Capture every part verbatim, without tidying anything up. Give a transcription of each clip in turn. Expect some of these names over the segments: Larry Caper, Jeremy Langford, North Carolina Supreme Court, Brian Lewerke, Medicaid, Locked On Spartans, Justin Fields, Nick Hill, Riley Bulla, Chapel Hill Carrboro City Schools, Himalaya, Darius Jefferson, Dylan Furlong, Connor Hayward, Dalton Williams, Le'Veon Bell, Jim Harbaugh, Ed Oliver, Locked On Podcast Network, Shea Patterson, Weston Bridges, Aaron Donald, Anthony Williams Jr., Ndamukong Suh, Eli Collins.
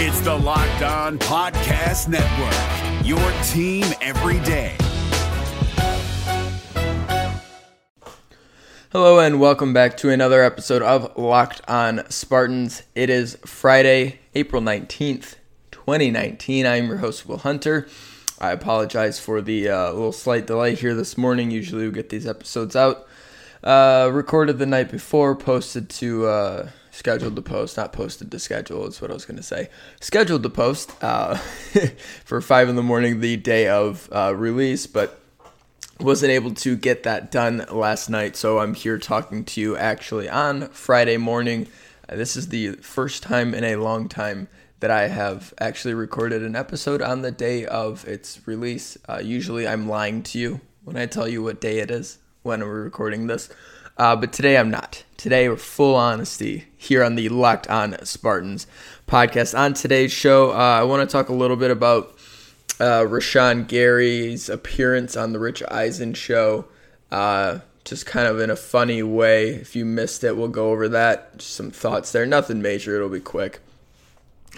It's the Locked On Podcast Network, your team every day. Hello and welcome back to another episode of Locked On Spartans. It is Friday, April nineteenth, twenty nineteen. I'm your host, Will Hunter. I apologize for the uh, little slight delay here this morning. Usually we get these episodes out. Uh, recorded the night before, posted to, uh, scheduled to post, not posted to schedule is what I was going to say. Scheduled to post uh, for five in the morning the day of uh, release, but wasn't able to get that done last night, so I'm here talking to you actually on Friday morning. Uh, this is the first time in a long time that I have actually recorded an episode on the day of its release. Uh, usually I'm lying to you when I tell you what day it is when we're recording this, uh, but today I'm not. Today we're full honesty here on the Locked On Spartans podcast. On today's show, uh, I want to talk a little bit about Uh, Rashan Gary's appearance on The Rich Eisen Show, uh, just kind of in a funny way. If you missed it, we'll go over that. Just some thoughts there. Nothing major. It'll be quick.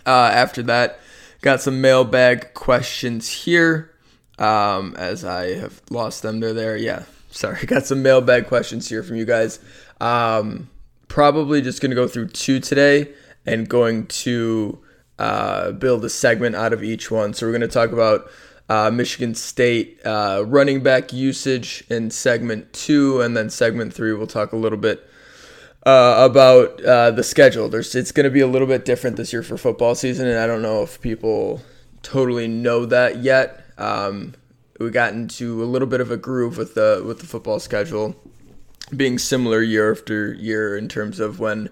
Uh, after that, got some mailbag questions here, um, as I have lost them. They're there. Yeah, sorry. Got some mailbag questions here from you guys. Um, probably just going to go through two today and going to... Uh, build a segment out of each one. So we're going to talk about uh, Michigan State uh, running back usage in segment two, and then segment three we'll talk a little bit uh, about uh, the schedule. There's, it's going to be a little bit different this year for football season, and I don't know if people totally know that yet. Um, we got into a little bit of a groove with the with the football schedule being similar year after year in terms of when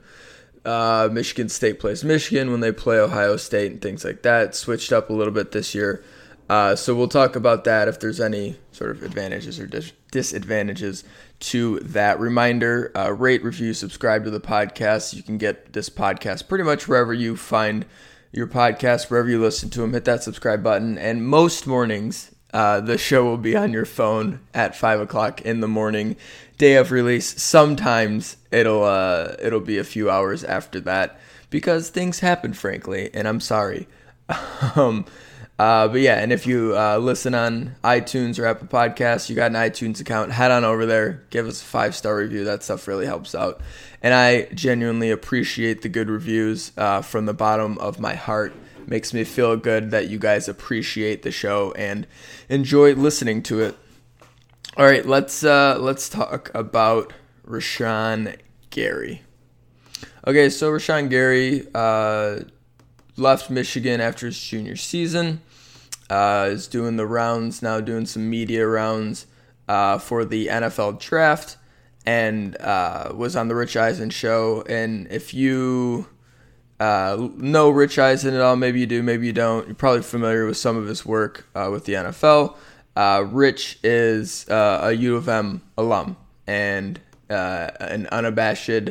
Uh, Michigan State plays Michigan, when they play Ohio State and things like that. Switched up a little bit this year. Uh, so we'll talk about that if there's any sort of advantages or dis- disadvantages to that. Reminder, uh, rate, review, subscribe to the podcast. You can get this podcast pretty much wherever you find your podcast, wherever you listen to them. Hit that subscribe button. And most mornings, uh, the show will be on your phone at five o'clock in the morning, day of release. Sometimes it'll uh, it'll be a few hours after that because things happen, frankly, and I'm sorry. um, uh, but yeah, and if you uh, listen on iTunes or Apple Podcasts, you got an iTunes account, head on over there, give us a five-star review. That stuff really helps out. And I genuinely appreciate the good reviews uh, from the bottom of my heart. Makes me feel good that you guys appreciate the show and enjoy listening to it. All right, let's uh, let's talk about Rashan Gary. Okay, so Rashan Gary uh, left Michigan after his junior season. Uh, is doing the rounds now, doing some media rounds uh, for the N F L draft, and uh, was on the Rich Eisen Show. And if you uh, know Rich Eisen at all, maybe you do, maybe you don't. You're probably familiar with some of his work uh, with the N F L. Uh, Rich is uh, a U of M alum and uh, an unabashed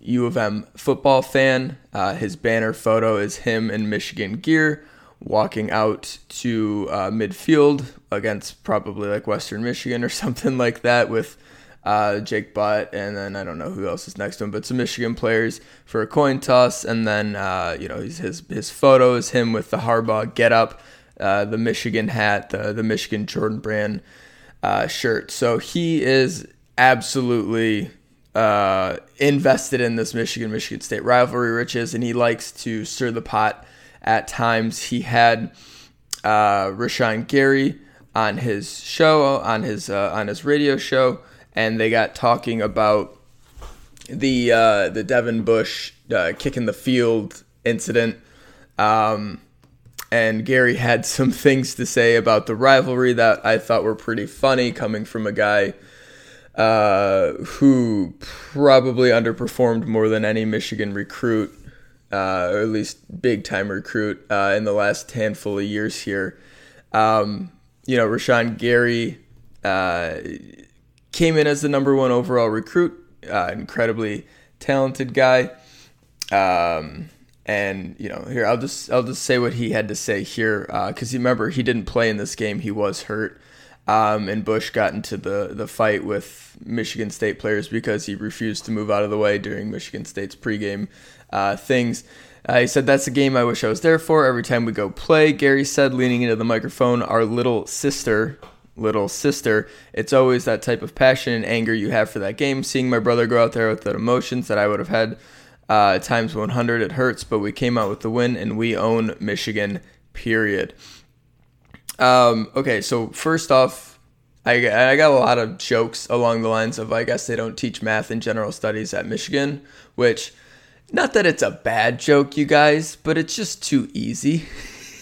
U of M football fan. Uh, his banner photo is him in Michigan gear walking out to uh, midfield against probably like Western Michigan or something like that with uh, Jake Butt, and then I don't know who else is next to him, but some Michigan players for a coin toss. And then uh, you know his his photo is him with the Harbaugh getup. Uh, the Michigan hat, the, the Michigan Jordan Brand uh, shirt. So he is absolutely uh, invested in this Michigan-Michigan State rivalry, Rich is, and he likes to stir the pot at times. He had uh, Rashan Gary on his show, on his uh, on his radio show, and they got talking about the uh, the Devin Bush uh, kick in the field incident. Um And Gary had some things to say about the rivalry that I thought were pretty funny, coming from a guy uh, who probably underperformed more than any Michigan recruit, uh, or at least big-time recruit, uh, in the last handful of years here. Um, you know, Rashan Gary uh, came in as the number one overall recruit, uh, incredibly talented guy. Um And, you know, here, I'll just I'll just say what he had to say here, because uh, you remember, he didn't play in this game. He was hurt. Um, and Bush got into the, the fight with Michigan State players because he refused to move out of the way during Michigan State's pregame uh, things. Uh, he said, "That's a game I wish I was there for. Every time we go play," Gary said, leaning into the microphone, "our little sister, little sister. It's always that type of passion and anger you have for that game. Seeing my brother go out there with the emotions that I would have had uh, times one hundred, it hurts, but we came out with the win and we own Michigan, period." Um, okay, so first off, I, I got a lot of jokes along the lines of, I guess they don't teach math and general studies at Michigan, which... not that it's a bad joke, you guys, but it's just too easy.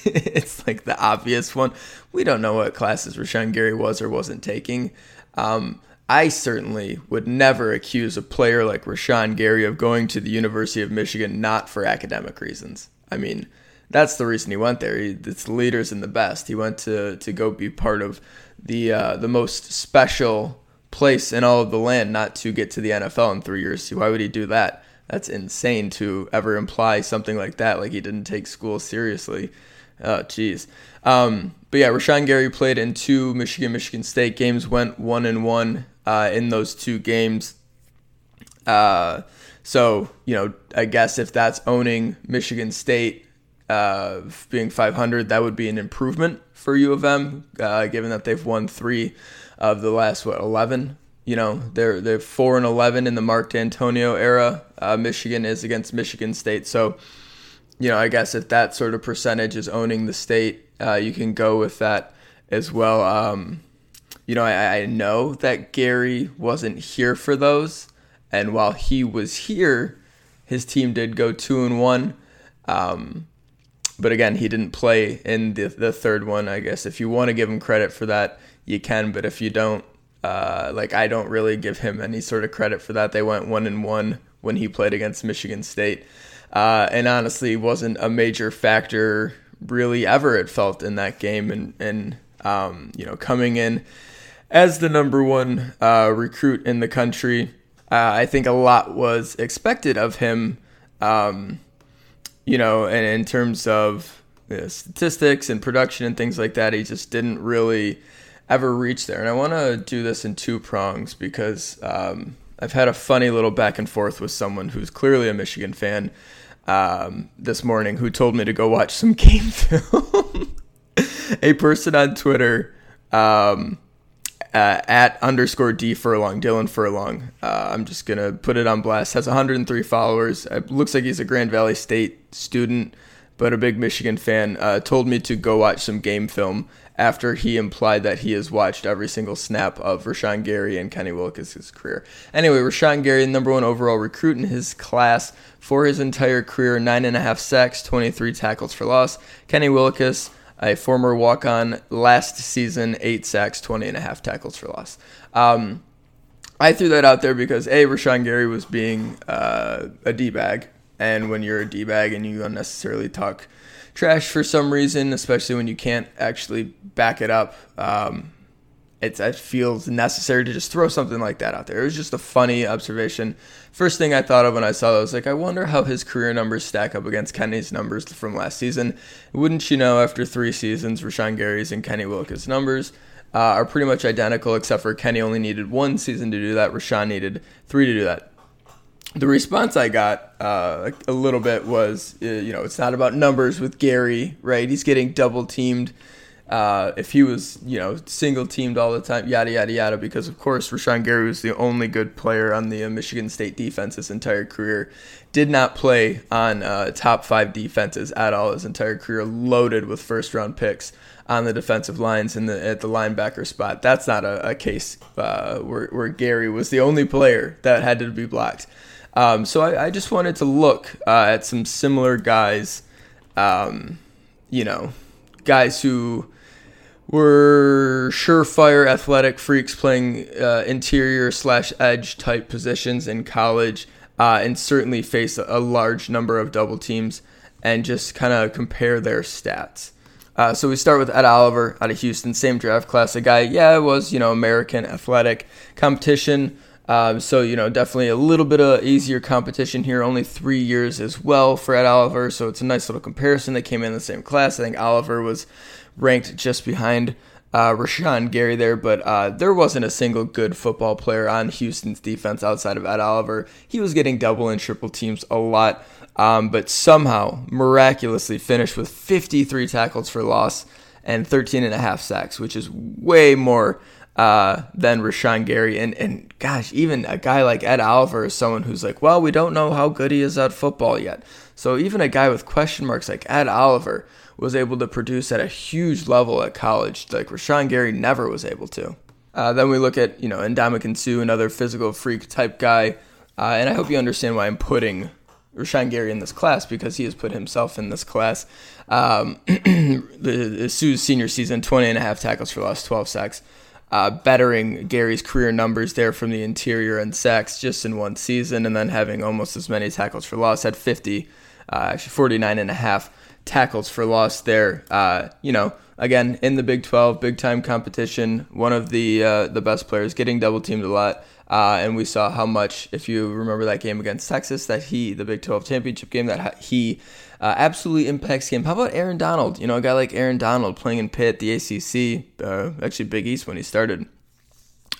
It's like the obvious one. We don't know what classes Rashan Gary was or wasn't taking. Um, I certainly would never accuse a player like Rashan Gary of going to the University of Michigan not for academic reasons. I mean, that's the reason he went there. He, it's the leaders and the best. He went to to go be part of the uh, the most special place in all of the land, not to get to the N F L in three years. Why would he do that? That's insane to ever imply something like that, like he didn't take school seriously. Oh, geez. Um, but yeah, Rashan Gary played in two Michigan-Michigan State games, went one and one uh, in those two games. Uh, so, you know, I guess if that's owning Michigan State, uh, being five hundred, that would be an improvement for U of M, uh, given that they've won three of the last, what, eleven? You know, they're they're four and eleven in the Mark D'Antonio era. Uh, Michigan is against Michigan State, so you know, I guess if that sort of percentage is owning the state, uh, you can go with that as well. Um, you know, I, I know that Gary wasn't here for those, and while he was here, his team did go two and one. Um, but again, he didn't play in the the third one. I guess if you want to give him credit for that, you can, but if you don't. Uh, like I don't really give him any sort of credit for that. They went one and one when he played against Michigan State, uh, and honestly wasn't a major factor really ever. It felt in that game, and and um, you know, coming in as the number one uh, recruit in the country, uh, I think a lot was expected of him. Um, you know, and in terms of uh, statistics and production and things like that, he just didn't really ever reach there. And I want to do this in two prongs because um, I've had a funny little back and forth with someone who's clearly a Michigan fan um, this morning who told me to go watch some game film. A person on Twitter, um, uh, at underscore D Furlong, Dylan Furlong, uh, I'm just going to put it on blast, has one hundred three followers. It looks like he's a Grand Valley State student, but a big Michigan fan, uh, told me to go watch some game film after he implied that he has watched every single snap of Rashan Gary and Kenny Willekes' career. Anyway, Rashan Gary, number one overall recruit in his class for his entire career, nine and a half sacks, twenty-three tackles for loss. Kenny Willekes, a former walk-on last season, eight sacks, twenty and a half tackles for loss. Um, I threw that out there because, A, Rashan Gary was being uh, a D-bag. And when you're a D-bag and you unnecessarily talk trash for some reason, especially when you can't actually back it up, um, it's, it feels necessary to just throw something like that out there. It was just a funny observation. First thing I thought of when I saw that was like, I wonder how his career numbers stack up against Kenny's numbers from last season. Wouldn't you know, after three seasons, Rashan Gary's and Kenny Willekes' numbers uh, are pretty much identical, except for Kenny only needed one season to do that. Rashan needed three to do that. The response I got uh, a little bit was, uh, you know, it's not about numbers with Gary, right? He's getting double teamed. Uh, if he was, you know, single teamed all the time, yada, yada, yada, because, of course, Rashan Gary was the only good player on the uh, Michigan State defense his entire career. Did not play on uh, top five defenses at all his entire career, loaded with first round picks on the defensive lines and the, at the linebacker spot. That's not a, a case uh, where, where Gary was the only player that had to be blocked. Um, so I, I just wanted to look uh, at some similar guys, um, you know, guys who were surefire athletic freaks playing uh, interior slash edge type positions in college, uh, and certainly face a large number of double teams, and just kind of compare their stats. Uh, so we start with Ed Oliver out of Houston, same draft class. A guy, yeah, it was, you know, American athletic competition. Um, so, you know, definitely a little bit of easier competition here, only three years as well for Ed Oliver. So it's a nice little comparison. They came in the same class. I think Oliver was ranked just behind uh, Rashan Gary there, but uh, there wasn't a single good football player on Houston's defense outside of Ed Oliver. He was getting double and triple teams a lot, um, but somehow miraculously finished with fifty-three tackles for loss and thirteen and a half sacks, which is way more uh, than Rashan Gary. And, and gosh, even a guy like Ed Oliver is someone who's like, well, we don't know how good he is at football yet. So even a guy with question marks like Ed Oliver was able to produce at a huge level at college, like Rashan Gary never was able to. Uh, then we look at, you know, Ndamukong Suh, another physical freak type guy. Uh, and I hope you understand why I'm putting Rashan Gary in this class, because he has put himself in this class. Um, the, the Suh's senior season, twenty and a half tackles for loss, twelve sacks, uh, bettering Gary's career numbers there from the interior and sacks just in one season, and then having almost as many tackles for loss at fifty, uh, actually forty-nine and a half tackles for loss there. Uh, you know, again, in the Big twelve, big time competition, one of the uh, the best players, getting double teamed a lot. Uh, and we saw how much, if you remember that game against Texas, that he, the Big twelve championship game, that he uh, absolutely impacts game. How about Aaron Donald? You know, a guy like Aaron Donald playing in Pitt, the A C C, uh, actually Big East when he started.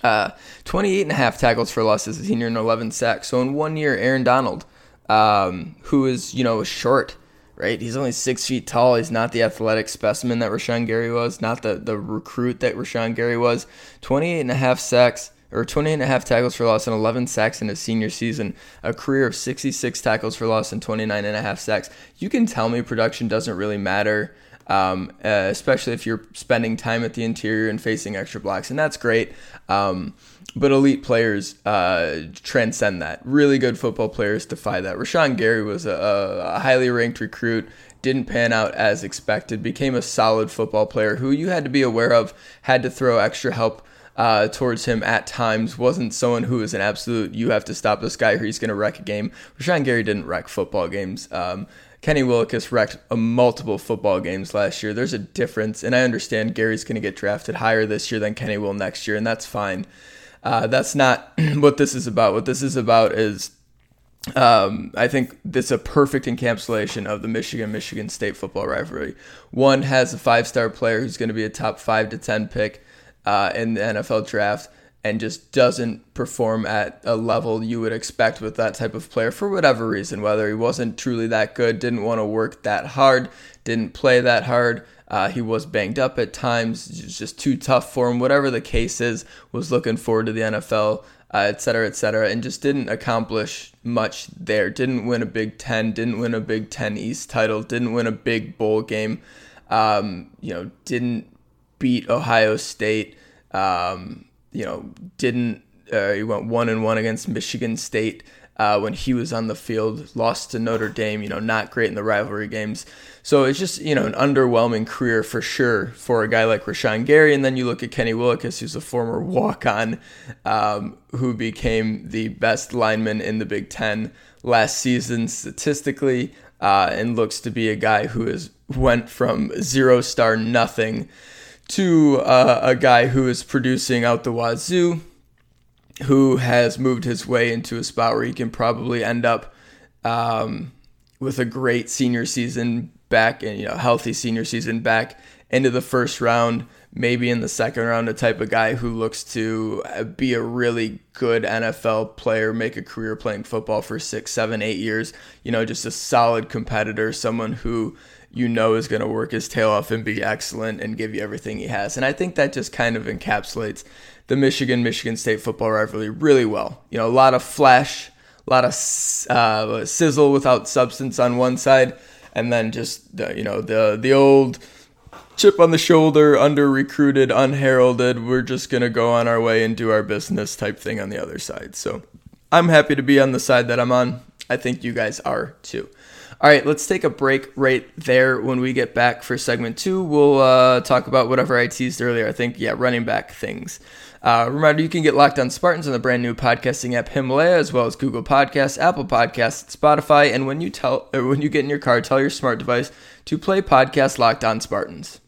Uh, twenty-eight and a half tackles for loss as a senior and eleven sacks. So in one year, Aaron Donald, um, who is, you know, short, right? He's only six feet tall. He's not the athletic specimen that Rashan Gary was, not the, the recruit that Rashan Gary was. twenty-eight and a half sacks. Or twenty and a half tackles for loss and eleven sacks in his senior season, a career of sixty-six tackles for loss and twenty-nine and a half sacks. You can tell me production doesn't really matter, um, uh, especially if you're spending time at the interior and facing extra blocks, and that's great. Um, but elite players uh, transcend that. Really good football players defy that. Rashan Gary was a, a highly ranked recruit, didn't pan out as expected, became a solid football player who you had to be aware of, had to throw extra help Uh, towards him at times, wasn't someone who is an absolute, you have to stop this guy or he's going to wreck a game. Rashan Gary didn't wreck football games. Um, Kenny Willekes wrecked uh, multiple football games last year. There's a difference, and I understand Gary's going to get drafted higher this year than Kenny will next year, and that's fine. Uh, that's not what this is about. What this is about is, um, I think this is a perfect encapsulation of the Michigan-Michigan State football rivalry. One has a five-star player who's going to be a top five to ten pick Uh, in the N F L draft and just doesn't perform at a level you would expect with that type of player for whatever reason, whether he wasn't truly that good, didn't want to work that hard, didn't play that hard, uh, he was banged up at times, just too tough for him, whatever the case is, was looking forward to the N F L, uh, et cetera, et cetera, and just didn't accomplish much there, didn't win a Big Ten, didn't win a Big Ten East title, didn't win a big bowl game, um, you know, didn't beat Ohio State, um, you know, didn't, uh, he went one and one against Michigan State uh, when he was on the field, lost to Notre Dame, you know, not great in the rivalry games. So it's just, you know, an underwhelming career for sure for a guy like Rashan Gary. And then you look at Kenny Willekes, who's a former walk-on um, who became the best lineman in the Big Ten last season statistically uh, and looks to be a guy who is went from zero-star nothing to uh, a guy who is producing out the wazoo, who has moved his way into a spot where he can probably end up um, with a great senior season back, and you know, healthy senior season back into the first round, maybe in the second round, a type of guy who looks to be a really good N F L player, make a career playing football for six, seven, eight years, you know, just a solid competitor, someone who you know is going to work his tail off and be excellent and give you everything he has. And I think that just kind of encapsulates the Michigan-Michigan State football rivalry really well. You know, a lot of flash, a lot of uh, sizzle without substance on one side, and then just, the, you know, the the old chip on the shoulder, under-recruited, unheralded, we're just going to go on our way and do our business type thing on the other side. So I'm happy to be on the side that I'm on. I think you guys are too. All right, let's take a break right there. When we get back for segment two, we'll uh, talk about whatever I teased earlier. I think, yeah, running back things. Uh, reminder, you can get Locked On Spartans on the brand new podcasting app Himalaya, as well as Google Podcasts, Apple Podcasts, Spotify. And when you tell, or when you get in your car, tell your smart device to play podcast Locked On Spartans.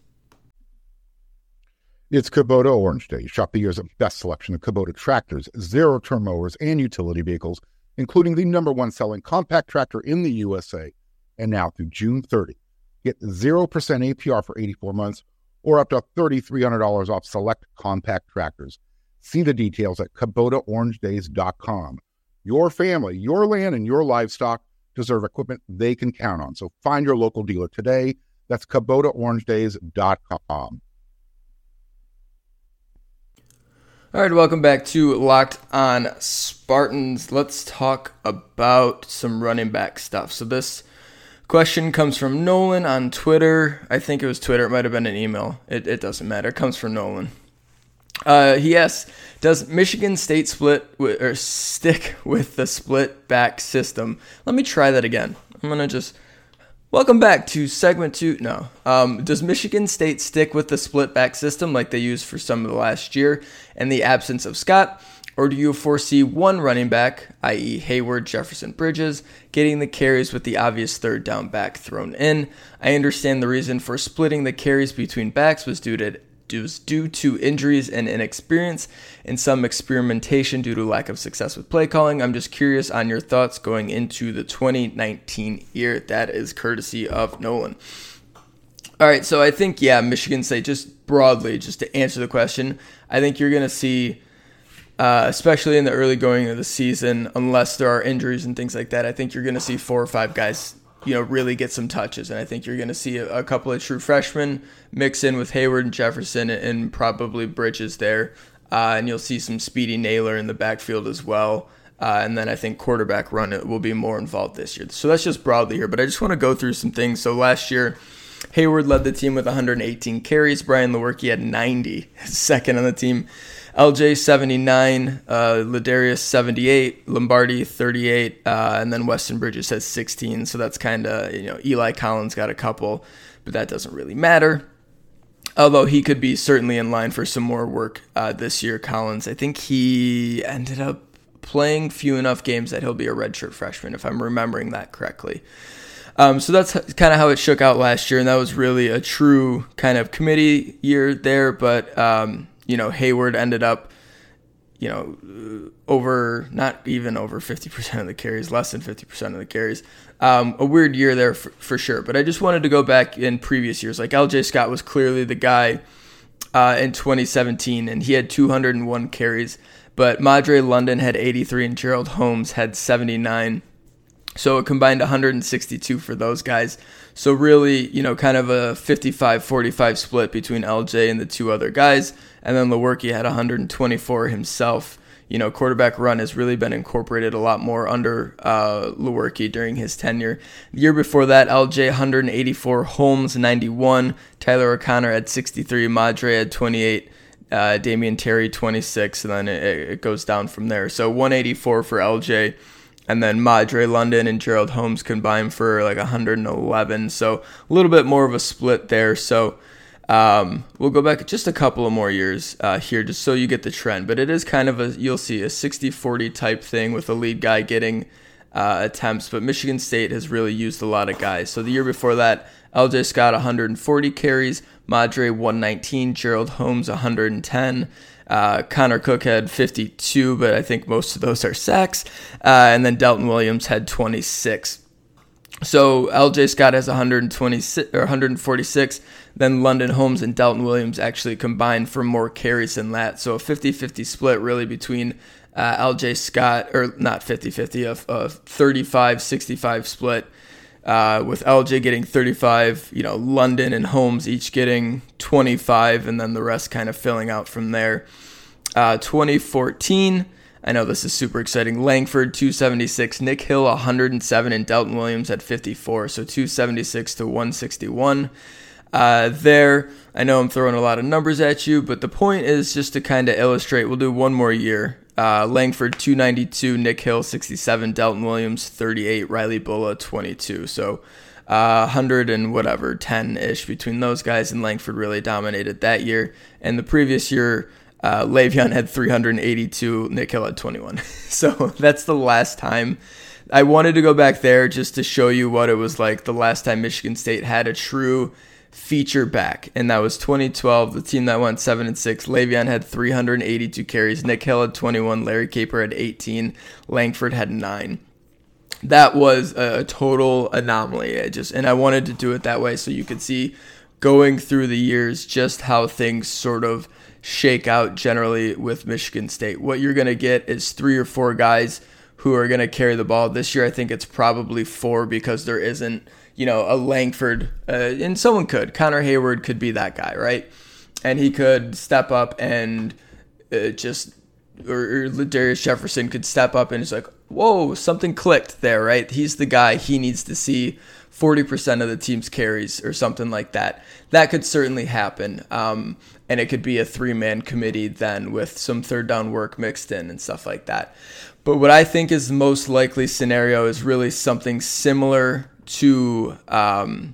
It's Kubota Orange Day. Shop the year's best selection of Kubota tractors, zero-turn mowers, and utility vehicles, including the number one selling compact tractor in the U S A. And now through June thirtieth, get zero percent A P R for eighty-four months or up to three thousand three hundred dollars off select compact tractors. See the details at Kubota Orange Days dot com. Your family, your land, and your livestock deserve equipment they can count on. So find your local dealer today. That's Kubota Orange Days dot com. All right, welcome back to Locked On Spartans. Let's talk about some running back stuff. So this question comes from Nolan on Twitter. I think it was Twitter. It might have been an email. It, it doesn't matter. It comes from Nolan. Uh, he asks, does Michigan State split w- or stick with the split back system? Let me try that again. I'm going to just... Welcome back to segment two. No. Um, does Michigan State stick with the split back system like they used for some of the last year and the absence of Scott? Or do you foresee one running back, that is. Hayward, Jefferson, Bridges, getting the carries with the obvious third down back thrown in? I understand the reason for splitting the carries between backs was due to was due to injuries and inexperience and some experimentation due to lack of success with play calling. I'm just curious on your thoughts going into the twenty nineteen year. That is courtesy of Nolan. All right, so I think, yeah, Michigan State, just broadly, just to answer the question, I think you're going to see, uh, especially in the early going of the season, unless there are injuries and things like that, I think you're going to see four or five guys, you know, really get some touches. And I think you're going to see a, a couple of true freshmen mix in with Hayward and Jefferson and, and probably Bridges there. Uh, and you'll see some speedy Naylor in the backfield as well. Uh, and then I think quarterback run will be more involved this year. So that's just broadly here, but I just want to go through some things. So last year, Hayward led the team with one hundred eighteen carries. Brian Lewerke had ninety, second on the team. L J seventy-nine, uh, Ladarius seventy-eight, Lombardi thirty-eight, uh, and then Weston Bridges has sixteen. So that's kind of, you know, Eli Collins got a couple, but that doesn't really matter. Although he could be certainly in line for some more work uh, this year, Collins. I think he ended up playing few enough games that he'll be a redshirt freshman, if I'm remembering that correctly. Um, so that's kind of how it shook out last year, and that was really a true kind of committee year there, but... Um, You know, Hayward ended up, you know, over, not even over fifty percent of the carries, less than fifty percent of the carries. Um, a weird year there for, for sure. But I just wanted to go back in previous years. Like L J Scott was clearly the guy uh, in twenty seventeen, and he had two hundred one carries. But Madre London had eighty-three, and Gerald Holmes had seventy-nine. So it combined one hundred sixty-two for those guys. So really, you know, kind of a fifty-five forty-five split between L J and the two other guys. And then Lewerke had one hundred twenty-four himself. You know, quarterback run has really been incorporated a lot more under uh, Lewerke during his tenure. The year before that, L J one hundred eighty-four, Holmes ninety-one, Tyler O'Connor had sixty-three, Madre had twenty-eight, uh, Damian Terry twenty-six, and then it, it goes down from there. So one hundred eighty-four for L J. And then Madre London and Gerald Holmes combined for like one hundred eleven. So a little bit more of a split there. So um, we'll go back just a couple of more years uh, here just so you get the trend. But it is kind of a, you'll see a sixty forty type thing with the lead guy getting uh, attempts. But Michigan State has really used a lot of guys. So the year before that, L J Scott one hundred forty carries, Madre one hundred nineteen, Gerald Holmes one hundred ten. Uh, Connor Cook had fifty-two, but I think most of those are sacks. Uh, and then Dalton Williams had twenty-six. So L J Scott has one hundred twenty-six or one hundred forty-six. Then London Holmes and Dalton Williams actually combined for more carries than that. So a fifty-fifty split really between uh, L J Scott, or not fifty-fifty, a, a thirty-five sixty-five split. Uh, with L J getting thirty-five, you know, London and Holmes each getting twenty-five, and then the rest kind of filling out from there. Uh, twenty fourteen, I know this is super exciting. Langford, two hundred seventy-six, Nick Hill, one hundred seven, and Dalton Williams at fifty-four, so two hundred seventy-six to one hundred sixty-one. Uh, there, I know I'm throwing a lot of numbers at you, but the point is just to kind of illustrate. We'll do one more year. Uh, Langford two hundred ninety-two, Nick Hill sixty-seven, Dalton Williams thirty-eight, Riley Bulla twenty-two. So uh, one hundred and whatever, ten-ish between those guys, and Langford really dominated that year. And the previous year, uh, Le'Veon had three hundred eighty-two, Nick Hill had twenty-one. So that's the last time. I wanted to go back there just to show you what it was like the last time Michigan State had a true feature back, and that was twenty twelve, the team that went seven and six. Le'Veon had three hundred eighty-two carries, Nick Hill had twenty-one, Larry Caper had eighteen, Langford had nine. That was a total anomaly. It just, and I wanted to do it that way so you could see going through the years just how things sort of shake out generally with Michigan State. What you're going to get is three or four guys who are going to carry the ball. This year, I think it's probably four because there isn't, you know, a Langford. Uh, and someone could. Connor Hayward could be that guy, right? And he could step up and uh, just... or Darius Jefferson could step up and it's like, whoa, something clicked there, right? He's the guy. He needs to see forty percent of the team's carries or something like that. That could certainly happen. Um, and it could be a three-man committee then with some third down work mixed in and stuff like that. But what I think is the most likely scenario is really something similar to um,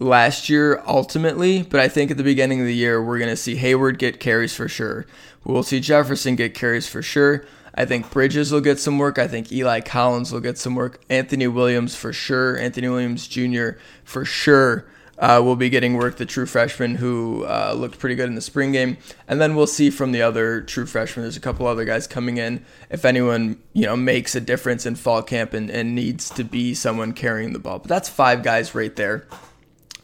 last year ultimately. But I think at the beginning of the year, we're going to see Hayward get carries for sure. We'll see Jefferson get carries for sure. I think Bridges will get some work. I think Eli Collins will get some work. Anthony Williams for sure. Anthony Williams Junior for sure uh, will be getting work, the true freshman who uh, looked pretty good in the spring game. And then we'll see from the other true freshmen. There's a couple other guys coming in. If anyone, you know, makes a difference in fall camp and, and needs to be someone carrying the ball. But that's five guys right there.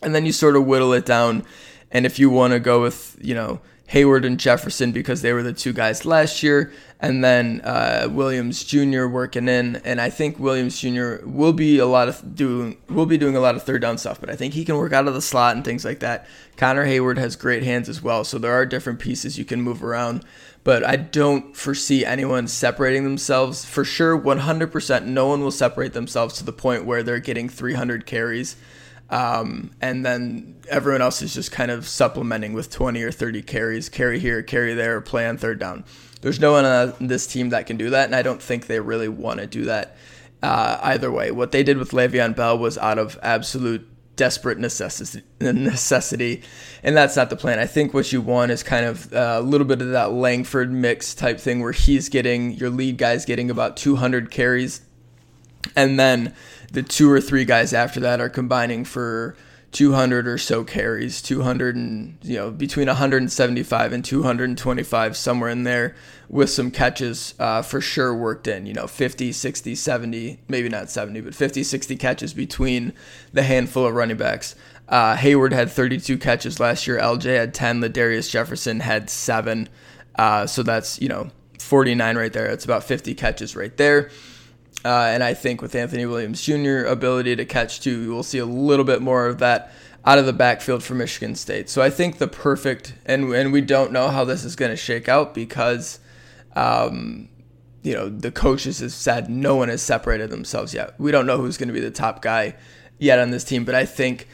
And then you sort of whittle it down. And if you want to go with, you know, Hayward and Jefferson because they were the two guys last year, and then uh, Williams Junior working in, and I think Williams Junior will be a lot of doing will be doing a lot of third down stuff, but I think he can work out of the slot and things like that. Connor Hayward has great hands as well, so there are different pieces you can move around, but I don't foresee anyone separating themselves for sure. one hundred percent, no one will separate themselves to the point where they're getting three hundred carries. Um, and then everyone else is just kind of supplementing with twenty or thirty carries, carry here, carry there, play on third down. There's no one on this team that can do that, and I don't think they really want to do that uh, either way. What they did with Le'Veon Bell was out of absolute desperate necessity, necessity, and that's not the plan. I think what you want is kind of a little bit of that Langford mix type thing where he's getting, your lead guy's getting about two hundred carries, and then the two or three guys after that are combining for two hundred or so carries, two hundred and, you know, between one hundred seventy-five and two hundred twenty-five, somewhere in there, with some catches uh, for sure worked in, you know, fifty, sixty, seventy, maybe not seventy, but fifty, sixty catches between the handful of running backs. Uh, Hayward had thirty-two catches last year. L J had ten. Darius Jefferson had seven. Uh, so that's, you know, forty-nine right there. It's about fifty catches right there. Uh, and I think with Anthony Williams Junior ability to catch too, we'll see a little bit more of that out of the backfield for Michigan State. So I think the perfect, and and we don't know how this is going to shake out because, um, you know, the coaches have said no one has separated themselves yet. We don't know who's going to be the top guy yet on this team, but I think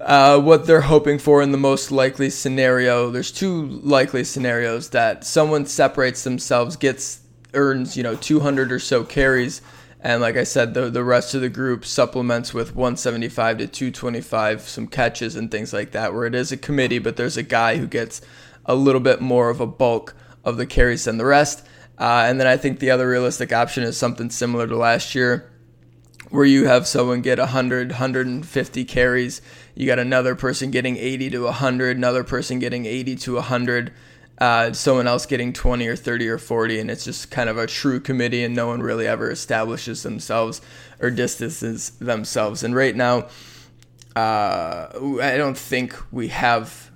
uh, what they're hoping for in the most likely scenario, there's two likely scenarios that someone separates themselves, gets earns, you know, two hundred or so carries. And like I said, the the rest of the group supplements with one seventy-five to two twenty-five, some catches and things like that, where it is a committee, but there's a guy who gets a little bit more of a bulk of the carries than the rest. Uh, and then I think the other realistic option is something similar to last year, where you have someone get one hundred, one hundred fifty carries. You got another person getting eighty to one hundred, another person getting eighty to one hundred. Uh, someone else getting twenty or thirty or forty, and it's just kind of a true committee, and no one really ever establishes themselves or distances themselves. And right now, uh, I don't think we have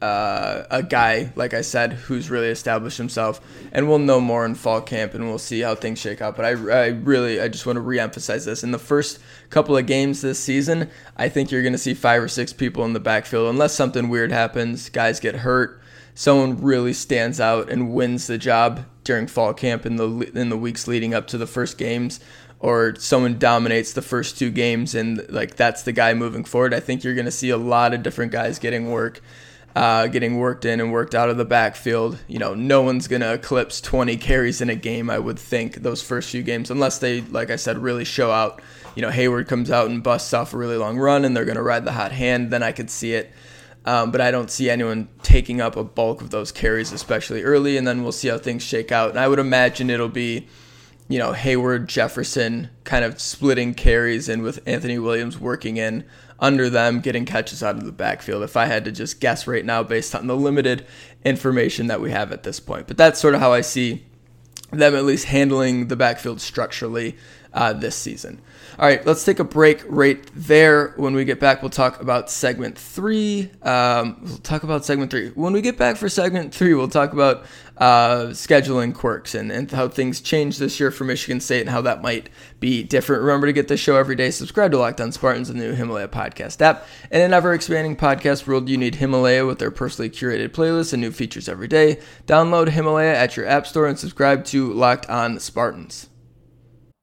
uh, a guy, like I said, who's really established himself, and we'll know more in fall camp, and we'll see how things shake out. But I, I really, I just want to reemphasize this. In the first couple of games this season, I think you're going to see five or six people in the backfield, unless something weird happens, guys get hurt, someone really stands out and wins the job during fall camp in the in the weeks leading up to the first games, or someone dominates the first two games and like that's the guy moving forward. I think you're going to see a lot of different guys getting work, uh, getting worked in and worked out of the backfield. You know, no one's going to eclipse twenty carries in a game, I would think, those first few games, unless they, like I said, really show out. You know, Hayward comes out and busts off a really long run and they're going to ride the hot hand, then I could see it. Um, but I don't see anyone taking up a bulk of those carries, especially early, and then we'll see how things shake out. And I would imagine it'll be, you know, Hayward, Jefferson kind of splitting carries and with Anthony Williams working in under them, getting catches out of the backfield, if I had to just guess right now based on the limited information that we have at this point. But that's sort of how I see them at least handling the backfield structurally uh, this season. All right, let's take a break right there. When we get back, we'll talk about segment three. Um, we'll talk about segment three. When we get back for segment three, we'll talk about uh, scheduling quirks and, and how things changed this year for Michigan State and how that might be different. Remember to get the show every day. Subscribe to Locked On Spartans and the new Himalaya podcast app. And in an ever-expanding podcast world, you need Himalaya with their personally curated playlists and new features every day. Download Himalaya at your app store and subscribe to Locked On Spartans.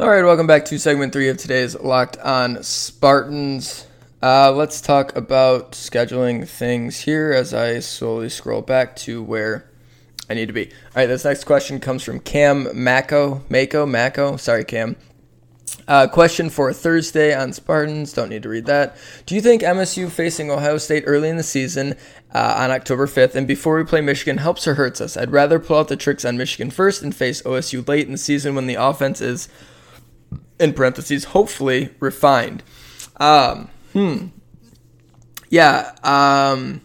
All right, welcome back to segment three of today's Locked On Spartans. Uh, let's talk about scheduling things here as I slowly scroll back to where I need to be. All right, this next question comes from Cam Mako. Mako, Mako, sorry, Cam. Uh, question for Thursday on Spartans. Don't need to read that. Do you think M S U facing Ohio State early in the season uh, on October fifth and before we play Michigan helps or hurts us? I'd rather pull out the tricks on Michigan first and face O S U late in the season when the offense is, in parentheses, hopefully refined. Um, hmm. Yeah. Um,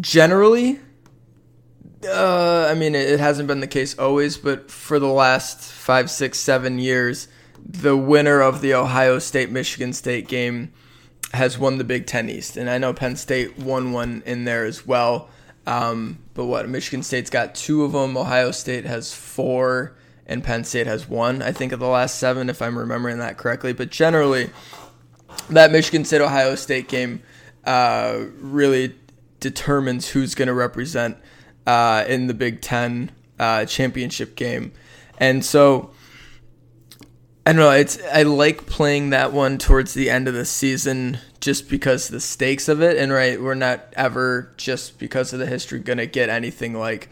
generally, uh, I mean, it, it hasn't been the case always, but for the last five, six, seven years, the winner of the Ohio State-Michigan State game has won the Big Ten East. And I know Penn State won one in there as well. Um, but what, Michigan State's got two of them. Ohio State has four. And Penn State has one, I think, of the last seven, if I'm remembering that correctly. But generally, that Michigan State-Ohio State game uh, really determines who's going to represent uh, in the Big Ten uh, championship game. And so, I don't know, it's I like playing that one towards the end of the season just because the stakes of it. And, right, we're not ever, just because of the history, going to get anything like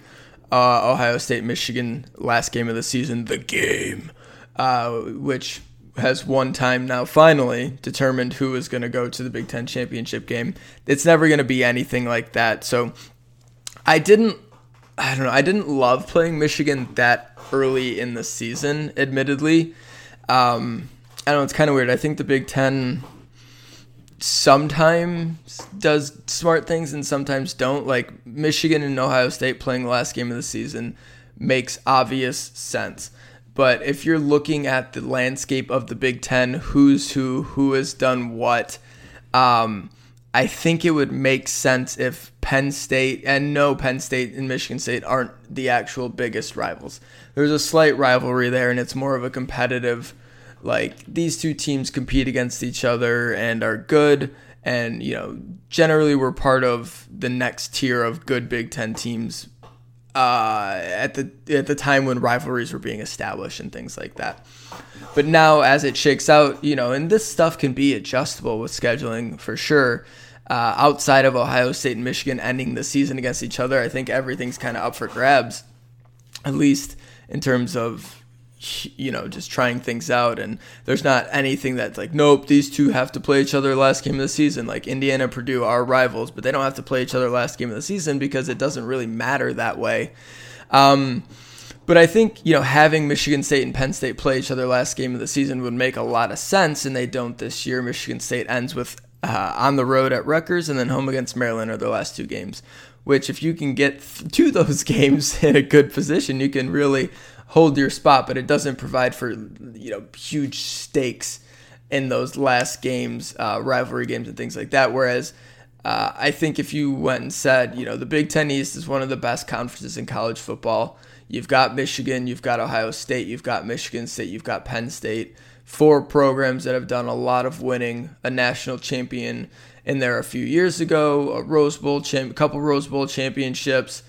Uh, Ohio State, Michigan, last game of the season, the game, uh, which has one time now finally determined who is going to go to the Big Ten championship game. It's never going to be anything like that. So I didn't, I don't know, I didn't love playing Michigan that early in the season, admittedly. Um, I don't know, it's kind of weird. I think the Big Ten sometimes does smart things and sometimes don't. Like Michigan and Ohio State playing the last game of the season makes obvious sense. But if you're looking at the landscape of the Big Ten, who's who, who has done what, um, I think it would make sense if Penn State, and no, Penn State and Michigan State aren't the actual biggest rivals. There's a slight rivalry there, and it's more of a competitive, like, these two teams compete against each other and are good, and, you know, generally we're part of the next tier of good Big Ten teams uh, at the at the time when rivalries were being established and things like that. But now as it shakes out, you know, and this stuff can be adjustable with scheduling for sure. Uh, outside of Ohio State and Michigan ending the season against each other, I think everything's kind of up for grabs, at least in terms of, you know, just trying things out. And there's not anything that's like, nope, these two have to play each other last game of the season. Like Indiana and Purdue are rivals, but they don't have to play each other last game of the season because it doesn't really matter that way. Um, but I think, you know, having Michigan State and Penn State play each other last game of the season would make a lot of sense, and they don't this year. Michigan State ends with uh, on the road at Rutgers and then home against Maryland are their last two games, which if you can get to those games in a good position, you can really hold your spot, but it doesn't provide for, you know, huge stakes in those last games, uh, rivalry games and things like that. Whereas uh, I think if you went and said, you know, the Big Ten East is one of the best conferences in college football. You've got Michigan, you've got Ohio State, you've got Michigan State, you've got Penn State, four programs that have done a lot of winning, a national champion in there a few years ago, a Rose Bowl, champ- couple Rose Bowl championships,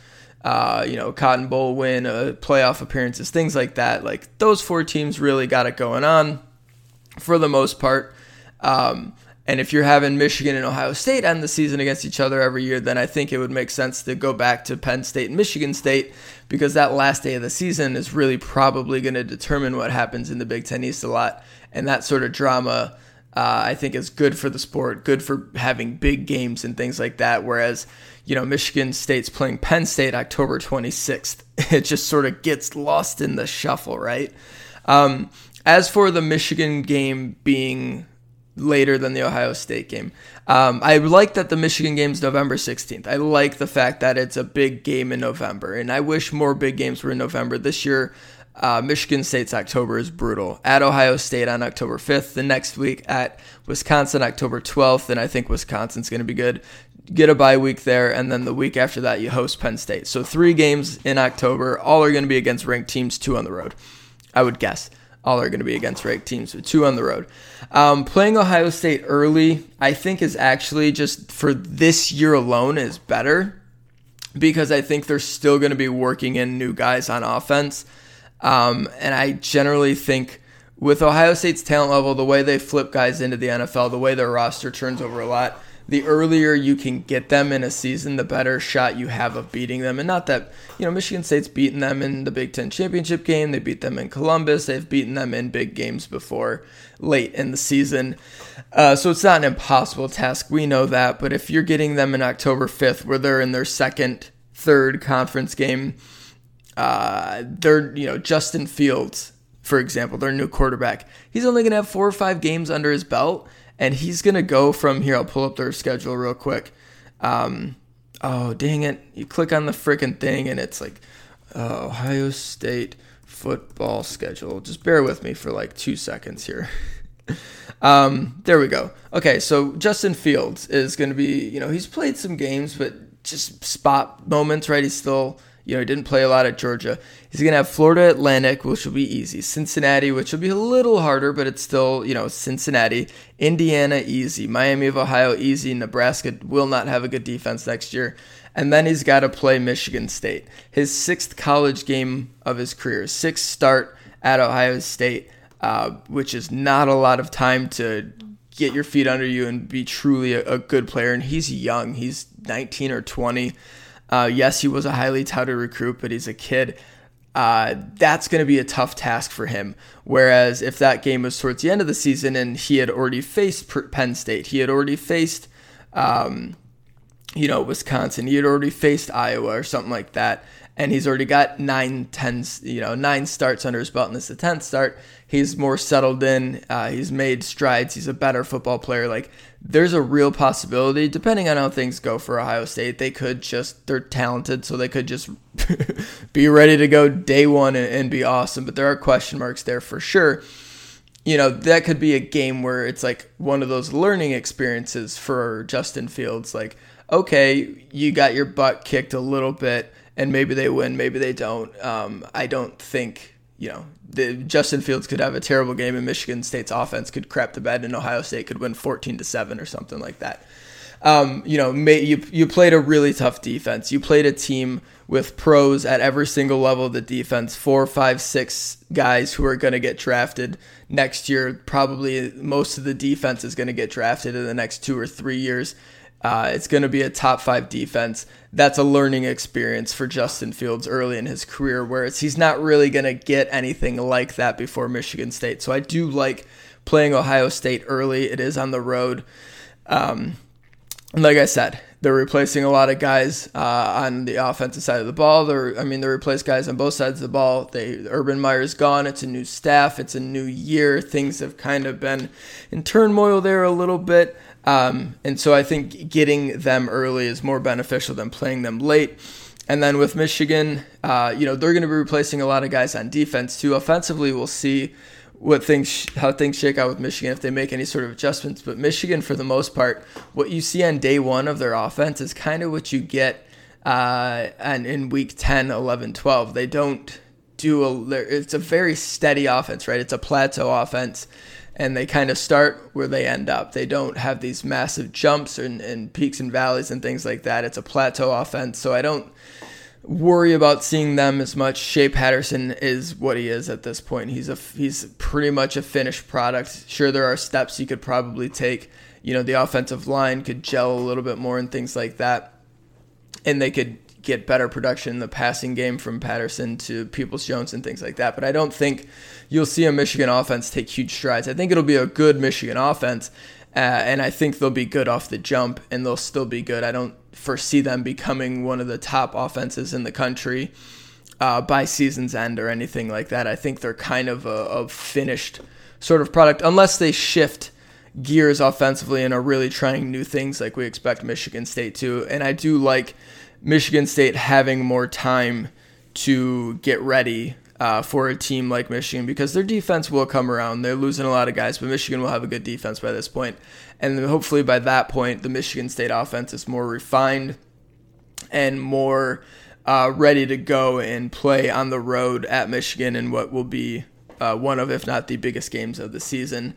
Uh, you know, Cotton Bowl win, uh, playoff appearances, things like that. Like those four teams really got it going on for the most part. Um, And if you're having Michigan and Ohio State end the season against each other every year, then I think it would make sense to go back to Penn State and Michigan State, because that last day of the season is really probably going to determine what happens in the Big Ten East a lot. And that sort of drama, uh, I think, is good for the sport, good for having big games and things like that. Whereas, you know, Michigan State's playing Penn State October twenty-sixth. It just sort of gets lost in the shuffle, right? Um, as for the Michigan game being later than the Ohio State game. Um, I like that the Michigan game's November sixteenth. I like the fact that it's a big game in November, and I wish more big games were in November. This year, uh, Michigan State's October is brutal. At Ohio State on October fifth, the next week at Wisconsin, October twelfth, and I think Wisconsin's going to be good. Get a bye week there, and then the week after that, you host Penn State. So three games in October, all are going to be against ranked teams, two on the road, I would guess. All are going to be against ranked teams, with two on the road. Um, playing Ohio State early, I think, is actually just for this year alone is better, because I think they're still going to be working in new guys on offense. Um, and I generally think with Ohio State's talent level, the way they flip guys into the N F L, the way their roster turns over a lot, the earlier you can get them in a season, the better shot you have of beating them. And not that, you know, Michigan State's beaten them in the Big Ten championship game. They beat them in Columbus. They've beaten them in big games before late in the season. Uh, so it's not an impossible task. We know that. But if you're getting them in October fifth, where they're in their second, third conference game, uh, they're, you know, Justin Fields, for example, their new quarterback, he's only going to have four or five games under his belt. And he's going to go from here. I'll pull up their schedule real quick. Um, oh, dang it. You click on the freaking thing, and it's like uh, Ohio State football schedule. Just bear with me for like two seconds here. um, there we go. Okay, so Justin Fields is going to be, you know, he's played some games, but just spot moments, right? He's still, you know, he didn't play a lot at Georgia. He's going to have Florida Atlantic, which will be easy. Cincinnati, which will be a little harder, but it's still, you know, Cincinnati. Indiana, easy. Miami of Ohio, easy. Nebraska will not have a good defense next year. And then he's got to play Michigan State. His sixth college game of his career. Sixth start at Ohio State, uh, which is not a lot of time to get your feet under you and be truly a, a good player. And he's young. He's nineteen or twenty. Uh, yes, he was a highly touted recruit, but he's a kid. Uh, that's going to be a tough task for him. Whereas if that game was towards the end of the season and he had already faced Penn State, he had already faced, um, you know, Wisconsin, he had already faced Iowa or something like that, and he's already got nine, ten, you know, nine starts under his belt, and this is the tenth start. He's more settled in. Uh, he's made strides. He's a better football player. Like, there's a real possibility, depending on how things go for Ohio State, they could just, they're talented, so they could just be ready to go day one and, and be awesome. But there are question marks there for sure. You know, that could be a game where it's like one of those learning experiences for Justin Fields. Like, okay, you got your butt kicked a little bit, and maybe they win, maybe they don't. Um, I don't think, you know, the, Justin Fields could have a terrible game and Michigan State's offense could crap the bed and Ohio State could win fourteen to seven or something like that. Um, you know, may, you you played a really tough defense. You played a team with pros at every single level of the defense, four, five, six guys who are going to get drafted next year. Probably most of the defense is going to get drafted in the next two or three years. Uh, it's going to be a top five defense. That's a learning experience for Justin Fields early in his career, whereas he's not really going to get anything like that before Michigan State. So I do like playing Ohio State early. It is on the road. Um, like I said, they're replacing a lot of guys uh, on the offensive side of the ball. They're, I mean, they replace guys on both sides of the ball. They, Urban Meyer's gone. It's a new staff. It's a new year. Things have kind of been in turmoil there a little bit. Um, and so I think getting them early is more beneficial than playing them late. And then with Michigan, uh, you know, they're going to be replacing a lot of guys on defense too. Offensively, we'll see what things, how things shake out with Michigan if they make any sort of adjustments. But Michigan, for the most part, what you see on day one of their offense is kind of what you get uh, and in week ten, eleven, twelve. They don't do a – it's a very steady offense, right? It's a plateau offense. And they kind of start where they end up. They don't have these massive jumps and, and peaks and valleys and things like that. It's a plateau offense. So I don't worry about seeing them as much. Shea Patterson is what he is at this point. He's a he's pretty much a finished product. Sure, there are steps you could probably take. You know, the offensive line could gel a little bit more and things like that, and they could get better production in the passing game from Patterson to Peoples-Jones and things like that. But I don't think you'll see a Michigan offense take huge strides. I think it'll be a good Michigan offense, uh, and I think they'll be good off the jump, and they'll still be good. I don't foresee them becoming one of the top offenses in the country uh, by season's end or anything like that. I think they're kind of a, a finished sort of product, unless they shift gears offensively and are really trying new things like we expect Michigan State to. And I do like Michigan State having more time to get ready uh, for a team like Michigan, because their defense will come around. They're losing a lot of guys, but Michigan will have a good defense by this point. And hopefully by that point, the Michigan State offense is more refined and more uh, ready to go and play on the road at Michigan in what will be uh, one of, if not the biggest games of the season.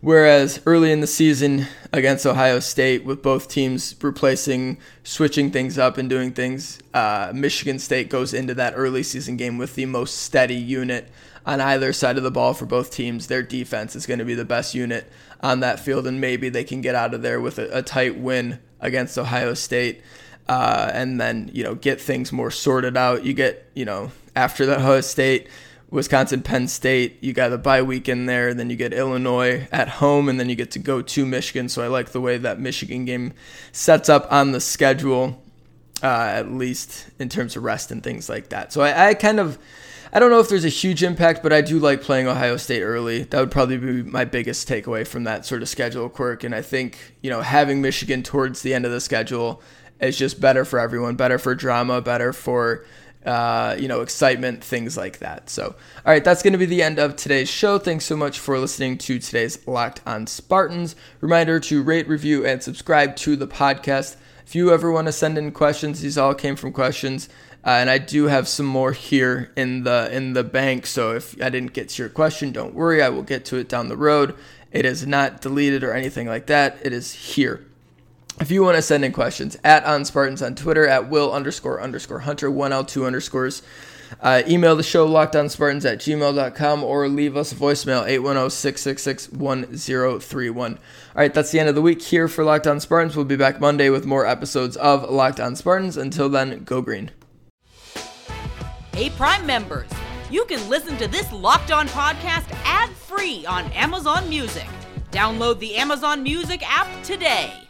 Whereas early in the season against Ohio State, with both teams replacing, switching things up and doing things, uh, Michigan State goes into that early season game with the most steady unit on either side of the ball for both teams. Their defense is going to be the best unit on that field, and maybe they can get out of there with a, a tight win against Ohio State uh, and then, you know, get things more sorted out. You get, you know, after the Ohio State, Wisconsin, Penn State, you got a bye week in there, then you get Illinois at home, and then you get to go to Michigan. So I like the way that Michigan game sets up on the schedule, uh, at least in terms of rest and things like that. So I, I kind of, I don't know if there's a huge impact, but I do like playing Ohio State early. That would probably be my biggest takeaway from that sort of schedule quirk. And I think, you know, having Michigan towards the end of the schedule is just better for everyone, better for drama, better for Uh, you know, excitement, things like that. So, all right, that's going to be the end of today's show. Thanks so much for listening to today's Locked On Spartans. Reminder to rate, review, and subscribe to the podcast. If you ever want to send in questions, these all came from questions, uh, and I do have some more here in the in the bank. So if I didn't get to your question, don't worry, I will get to it down the road. It is not deleted or anything like that. It is here. If you want to send in questions, at On Spartans on Twitter, at will underscore underscore hunter, one L, two underscores. Uh, email the show, lockedonspartans at gmail dot com, or leave us a voicemail, eight one zero, six six six, one zero three one. All right, that's the end of the week here for Locked On Spartans. We'll be back Monday with more episodes of Locked On Spartans. Until then, go green. Hey, Prime members, you can listen to this Locked On podcast ad-free on Amazon Music. Download the Amazon Music app today.